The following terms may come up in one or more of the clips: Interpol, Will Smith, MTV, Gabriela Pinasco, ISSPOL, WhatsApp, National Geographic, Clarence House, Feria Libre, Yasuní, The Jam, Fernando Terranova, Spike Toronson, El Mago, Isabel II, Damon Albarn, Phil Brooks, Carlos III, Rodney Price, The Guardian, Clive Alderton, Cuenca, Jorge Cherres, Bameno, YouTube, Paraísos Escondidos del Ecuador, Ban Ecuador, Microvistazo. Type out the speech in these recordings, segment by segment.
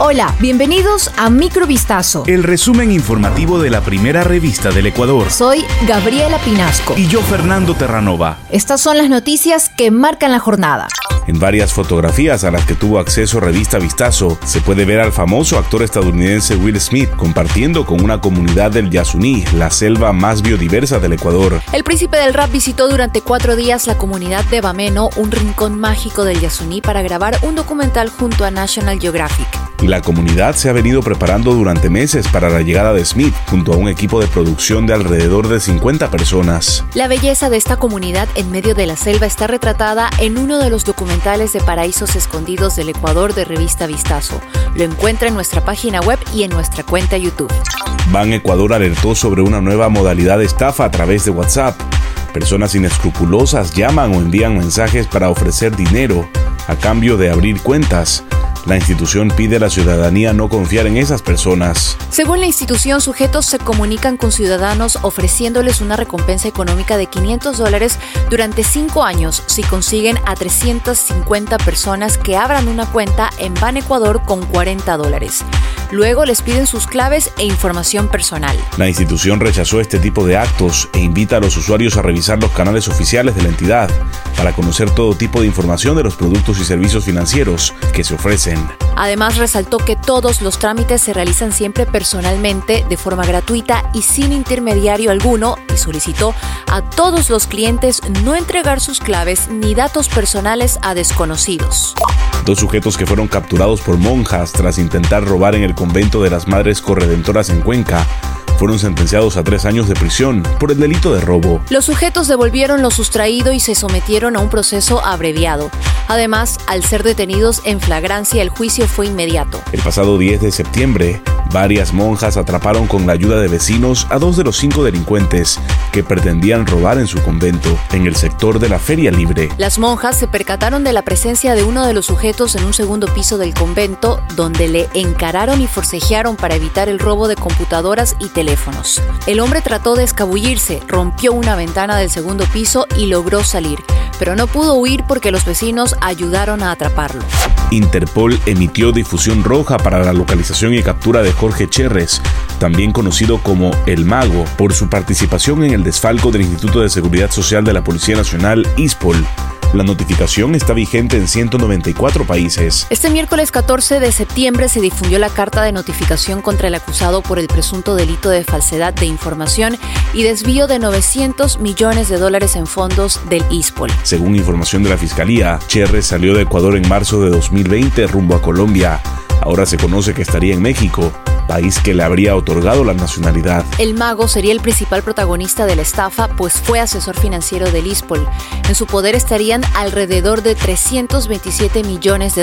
Hola, bienvenidos a Microvistazo, el resumen informativo de la primera revista del Ecuador. Soy Gabriela Pinasco. Y yo, Fernando Terranova. Estas son las noticias que marcan la jornada. En varias fotografías a las que tuvo acceso Revista Vistazo, se puede ver al famoso actor estadounidense Will Smith compartiendo con una comunidad del Yasuní, la selva más biodiversa del Ecuador. El príncipe del rap visitó durante 4 días la comunidad de Bameno, un rincón mágico del Yasuní, para grabar un documental junto a National Geographic. La comunidad se ha venido preparando durante meses para la llegada de Smith, junto a un equipo de producción de alrededor de 50 personas. La belleza de esta comunidad en medio de la selva está retratada en uno de los documentales de Paraísos Escondidos del Ecuador de Revista Vistazo. Lo encuentra en nuestra página web y en nuestra cuenta YouTube. Ban Ecuador alertó sobre una nueva modalidad de estafa a través de WhatsApp. Personas inescrupulosas llaman o envían mensajes para ofrecer dinero a cambio de abrir cuentas. La institución pide a la ciudadanía no confiar en esas personas. Según la institución, sujetos se comunican con ciudadanos ofreciéndoles una recompensa económica de $500 durante 5 años si consiguen a 350 personas que abran una cuenta en Van Ecuador con $40. Luego les piden sus claves e información personal. La institución rechazó este tipo de actos e invita a los usuarios a revisar los canales oficiales de la entidad para conocer todo tipo de información de los productos y servicios financieros que se ofrecen. Además, resaltó que todos los trámites se realizan siempre personalmente, de forma gratuita y sin intermediario alguno, y solicitó a todos los clientes no entregar sus claves ni datos personales a desconocidos. 2 sujetos que fueron capturados por monjas tras intentar robar en el convento de las Madres Corredentoras en Cuenca fueron sentenciados a 3 años de prisión por el delito de robo. Los sujetos devolvieron lo sustraído y se sometieron a un proceso abreviado. Además, al ser detenidos en flagrancia, el juicio fue inmediato. El pasado 10 de septiembre, varias monjas atraparon con la ayuda de vecinos a 2 de los 5 delincuentes que pretendían robar en su convento, en el sector de la Feria Libre. Las monjas se percataron de la presencia de uno de los sujetos en un segundo piso del convento, donde le encararon y forcejearon para evitar el robo de computadoras y teléfonos. El hombre trató de escabullirse, rompió una ventana del segundo piso y logró salir, pero no pudo huir porque los vecinos ayudaron a atraparlo. Interpol emitió difusión roja para la localización y captura de Jorge Cherres, también conocido como El Mago, por su participación en el desfalco del Instituto de Seguridad Social de la Policía Nacional, ISSPOL. La notificación está vigente en 194 países. Este miércoles 14 de septiembre se difundió la carta de notificación contra el acusado por el presunto delito de falsedad de información y desvío de $900 millones en fondos del ISSPOL. Según información de la Fiscalía, Cherres salió de Ecuador en marzo de 2020 rumbo a Colombia. Ahora se conoce que estaría en México, país que le habría otorgado la nacionalidad. El Mago sería el principal protagonista de la estafa, pues fue asesor financiero del ISSPOL. En su poder estarían alrededor de $327 millones.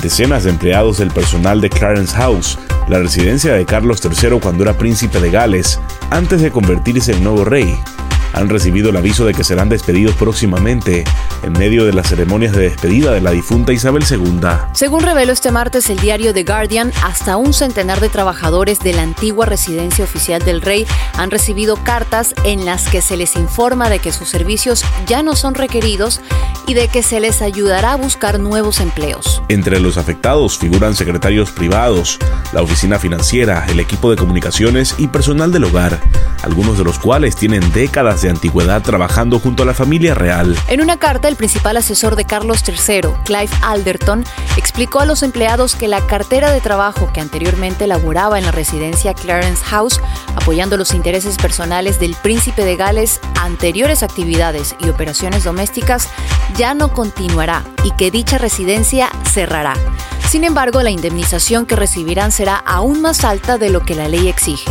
Decenas de empleados del personal de Clarence House, la residencia de Carlos III cuando era príncipe de Gales, antes de convertirse en nuevo rey, han recibido el aviso de que serán despedidos próximamente en medio de las ceremonias de despedida de la difunta Isabel II. Según reveló este martes el diario The Guardian, hasta un centenar de trabajadores de la antigua residencia oficial del rey han recibido cartas en las que se les informa de que sus servicios ya no son requeridos y de que se les ayudará a buscar nuevos empleos. Entre los afectados figuran secretarios privados, la oficina financiera, el equipo de comunicaciones y personal del hogar, algunos de los cuales tienen décadas de antigüedad trabajando junto a la familia real. En una carta, el principal asesor de Carlos III, Clive Alderton, explicó a los empleados que la cartera de trabajo que anteriormente laboraba en la residencia Clarence House, apoyando los intereses personales del príncipe de Gales, anteriores actividades y operaciones domésticas, ya no continuará y que dicha residencia cerrará. Sin embargo, la indemnización que recibirán será aún más alta de lo que la ley exige.